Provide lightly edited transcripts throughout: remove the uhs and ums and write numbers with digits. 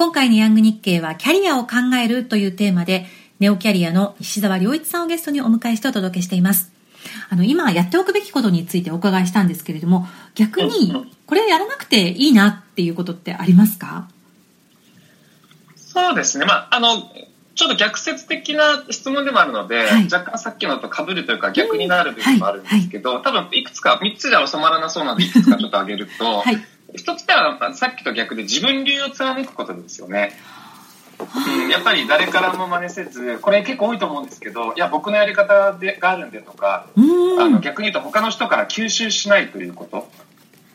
今回のヤング日経はキャリアを考えるというテーマで、ネオキャリアの石澤亮一さんをゲストにお迎えしてお届けしています。今やっておくべきことについてお伺いしたんですけれども、逆にこれやらなくていいなっていうことってありますか？そうですね、ちょっと逆説的な質問でもあるので、はい、若干さっきのと被るというか逆になる部分もあるんですけど、はいはい、多分いくつか3つでは収まらなそうなのでいくつかちょっと挙げると、はい、1つ目はさっきと逆で自分流を貫くことですよね。やっぱり誰からも真似せず、これ結構多いと思うんですけど、いや僕のやり方でがあるんでとか、逆に言うと他の人から吸収しないということ、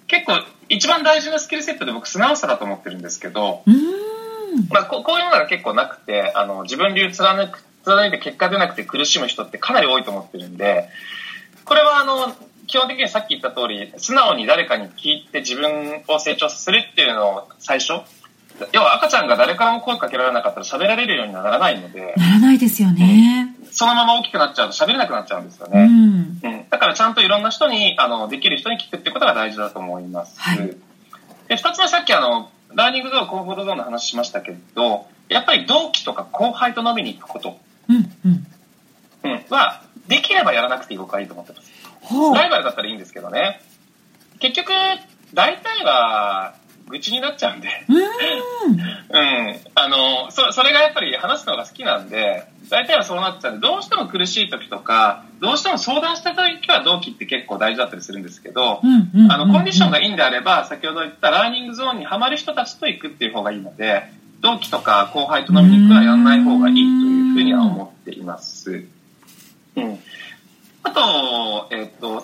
結構一番大事なスキルセットで僕素直さだと思ってるんですけど、こういうのが結構なくて、自分流貫いて結果出なくて苦しむ人ってかなり多いと思ってるんで、これは基本的にさっき言った通り素直に誰かに聞いて自分を成長させるっていうのを最初、要は赤ちゃんが誰からも声かけられなかったら喋られるようにならないので、ならないですよね。そのまま大きくなっちゃうと喋れなくなっちゃうんですよね、だからちゃんといろんな人にできる人に聞くってことが大事だと思います、はい、で2つ目、さっきラーニングゾーンコンフォートゾーンの話しましたけど、やっぱり同期とか後輩と飲みに行くことはできればやらなくていい僕はいいと思ってます。ライバルだったらいいんですけどね、結局大体は愚痴になっちゃうんでそれがやっぱり話すのが好きなんで大体はそうなっちゃうんで、どうしても苦しい時とかどうしても相談した時は同期って結構大事だったりするんですけど、コンディションがいいんであれば先ほど言ったラーニングゾーンにはまる人たちと行くっていう方がいいので、同期とか後輩と飲みに行くはやらない方がいいというふうには思っています、あと、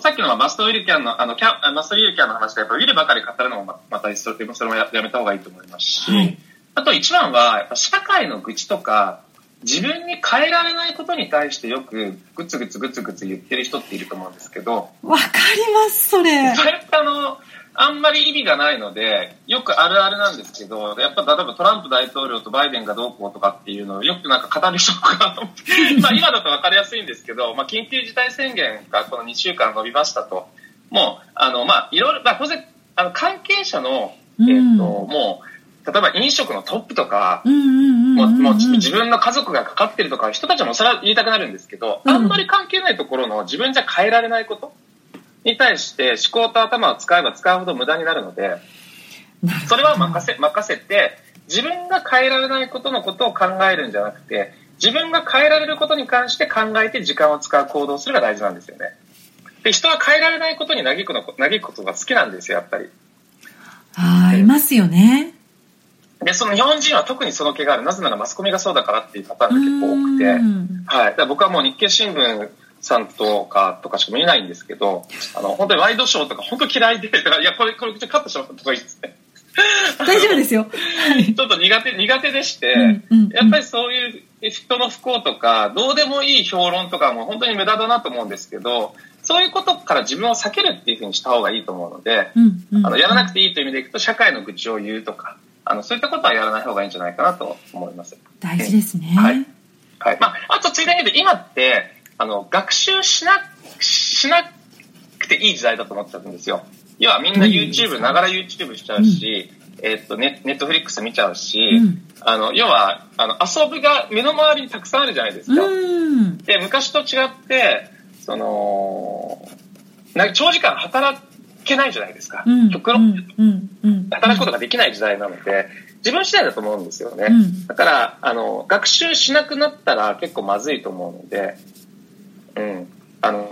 さっきのマストウィルキャンの話で、やっぱウィルばかり語るのもまたそれもやめた方がいいと思いますし、はい、あと一番はやっぱ社会の愚痴とか自分に変えられないことに対してよくグツグツ言ってる人っていると思うんですけど、わかりますそれってあんまり意味がないので、よくあるあるなんですけど、やっぱ例えばトランプ大統領とバイデンがどうこうとかっていうのをよくなんか語る人がまあ今だと分かりやすいんですけど、緊急事態宣言がこの2週間延びましたと、もういろいろ、当然関係者のもう例えば飲食のトップとか、もう自分の家族がかかってるとか人たちもそれは言いたくなるんですけど、あんまり関係ないところの自分じゃ変えられないことに対して思考と頭を使えば使うほど無駄になるので、それは任せて自分が変えられないことを考えるんじゃなくて、自分が変えられることに関して考えて時間を使う行動をするが大事なんですよね。で、人は変えられないことに嘆くことが好きなんですよ、やっぱり。いますよね。で、その日本人は特にその気がある。なぜならマスコミがそうだからっていうパターンが結構多くて、だから僕はもう日経新聞さんとかしか見えないんですけど、本当にワイドショーとか本当嫌いで、だからいやこれカットしまったとかいいですね。大丈夫ですよ。ちょっと苦手でして、やっぱりそういう人の不幸とかどうでもいい評論とかも本当に無駄だなと思うんですけど、そういうことから自分を避けるっていうふうにした方がいいと思うので、やらなくていいという意味でいくと社会の愚痴を言うとか、そういったことはやらない方がいいんじゃないかなと思います。大事ですね。はい。あとついでに言うと今って学習しなくていい時代だと思ってたんですよ。要はみんな YouTube ながら YouTube しちゃうし、Netflix 見ちゃうし、要は遊ぶが目の周りにたくさんあるじゃないですか。で、昔と違って長時間働けないじゃないですか。働くことができない時代なので。自分次第だと思うんですよね、だから学習しなくなったら結構まずいと思うので、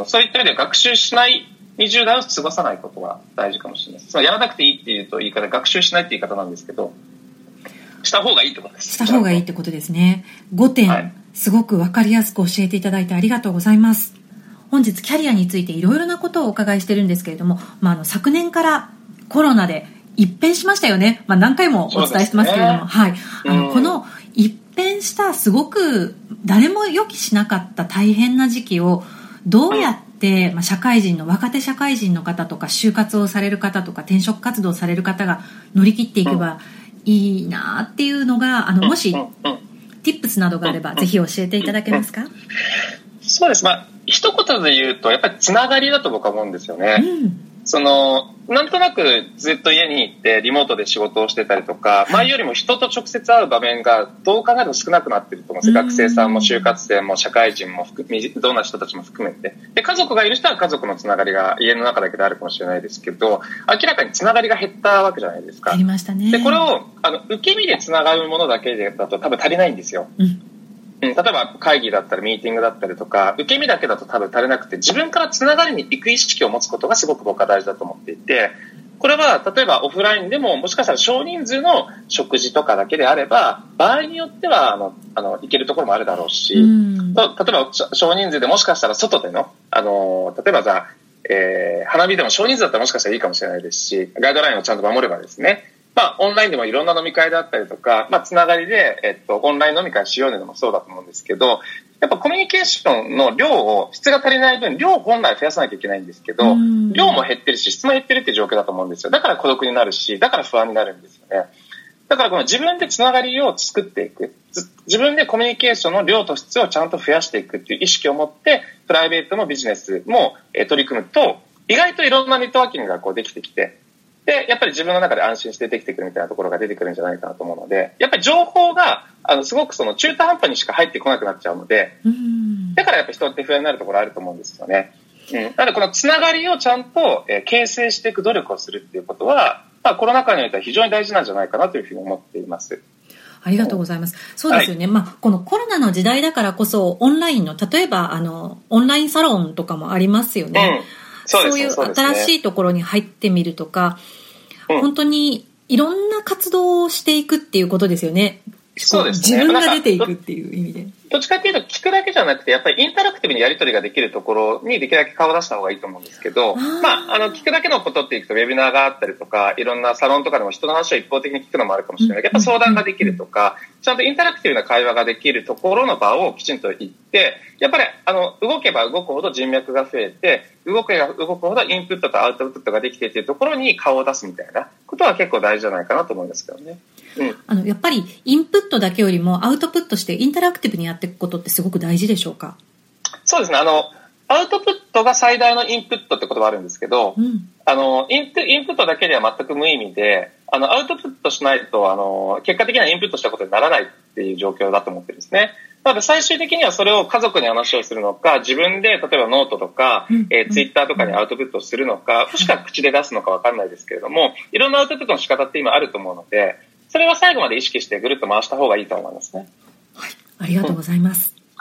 そういった意味で学習しない20代を過ごさないことが大事かもしれないです。やらなくていいっていうと言い方、学習しないって言い方なんですけど、した方がいいってことです。した方がいいってことですね。5点、すごく分かりやすく教えていただいてありがとうございます。本日キャリアについていろいろなことをお伺いしてるんですけれども、昨年からコロナで一変しましたよね。何回もお伝えしてますけれども、この一変したすごく誰も予期しなかった大変な時期をどうやって、若手社会人の方とか就活をされる方とか転職活動される方が乗り切っていけばいいなっていうのが、もし tips などがあればぜひ教えていただけますか？そうです。一言で言うとやっぱりつながりだと僕は思うんですよね。そのなんとなくずっと家に行ってリモートで仕事をしてたりとか、前よりも人と直接会う場面がどう考えても少なくなってると思うんです。学生さんも就活生も社会人もどんな人たちも含めて、で家族がいる人は家族のつながりが家の中だけであるかもしれないですけど、明らかにつながりが減ったわけじゃないですか。減りましたね。でこれを受け身でつながるものだけだと多分足りないんですよ、例えば会議だったりミーティングだったりとか、受け身だけだと多分足りなくて、自分からつながりに行く意識を持つことがすごく僕は大事だと思っていて、これは例えばオフラインでももしかしたら少人数の食事とかだけであれば場合によっては行けるところもあるだろうし、例えば少人数でもしかしたら外での、例えば花火でも少人数だったらもしかしたらいいかもしれないですし、ガイドラインをちゃんと守ればですね、オンラインでもいろんな飲み会だったりとか、つながりで、オンライン飲み会しようのもそうだと思うんですけど、やっぱコミュニケーションの量を、質が足りない分量を本来増やさなきゃいけないんですけど、量も減ってるし質も減ってるっていう状況だと思うんですよ。だから孤独になるし、だから不安になるんですよね。だからこの自分でつながりを作っていく、自分でコミュニケーションの量と質をちゃんと増やしていくっていう意識を持ってプライベートもビジネスも取り組むと、意外といろんなネットワーキングがこうできてきて、でやっぱり自分の中で安心してできてくるみたいなところが出てくるんじゃないかなと思うので、やっぱり情報がすごくその中途半端にしか入ってこなくなっちゃうので、だからやっぱ人って不安になるところあると思うんですよね。なのでこのつながりをちゃんと形成していく努力をするっていうことは、コロナ禍においては非常に大事なんじゃないかなというふうに思っています。ありがとうございます。そうですよね。はい、このコロナの時代だからこそ、オンラインの例えばオンラインサロンとかもありますよね。そういう新しいところに入ってみるとか、本当にいろんな活動をしていくっていうことですよね。そうですね。自分が出ていくっていう意味で。どっちかっていうと聞くだけじゃなくて、やっぱりインタラクティブにやり取りができるところにできるだけ顔を出した方がいいと思うんですけど、聞くだけのことっていくとウェビナーがあったりとか、いろんなサロンとかでも人の話を一方的に聞くのもあるかもしれないけど、やっぱ相談ができるとか、ちゃんとインタラクティブな会話ができるところの場をきちんと行って、やっぱり動けば動くほど人脈が増えて、動くほどインプットとアウトプットができてっていうところに顔を出すみたいなことは結構大事じゃないかなと思いますけどね。やっぱりインプットだけよりもアウトプットしてインタラクティブにやっていくことってすごく大事でしょうか？そうですね。アウトプットが最大のインプットって言葉あるんですけど、インプットだけでは全く無意味で、アウトプットしないと結果的にはインプットしたことにならないっていう状況だと思ってるんですね。なので最終的にはそれを家族に話をするのか、自分で例えばノートとか、ツイッターとかにアウトプットするのか、もしくは口で出すのか分かんないですけれども、いろんなアウトプットの仕方って今あると思うので、それは最後まで意識してぐるっと回した方がいいと思いますね。はい、ありがとうございます。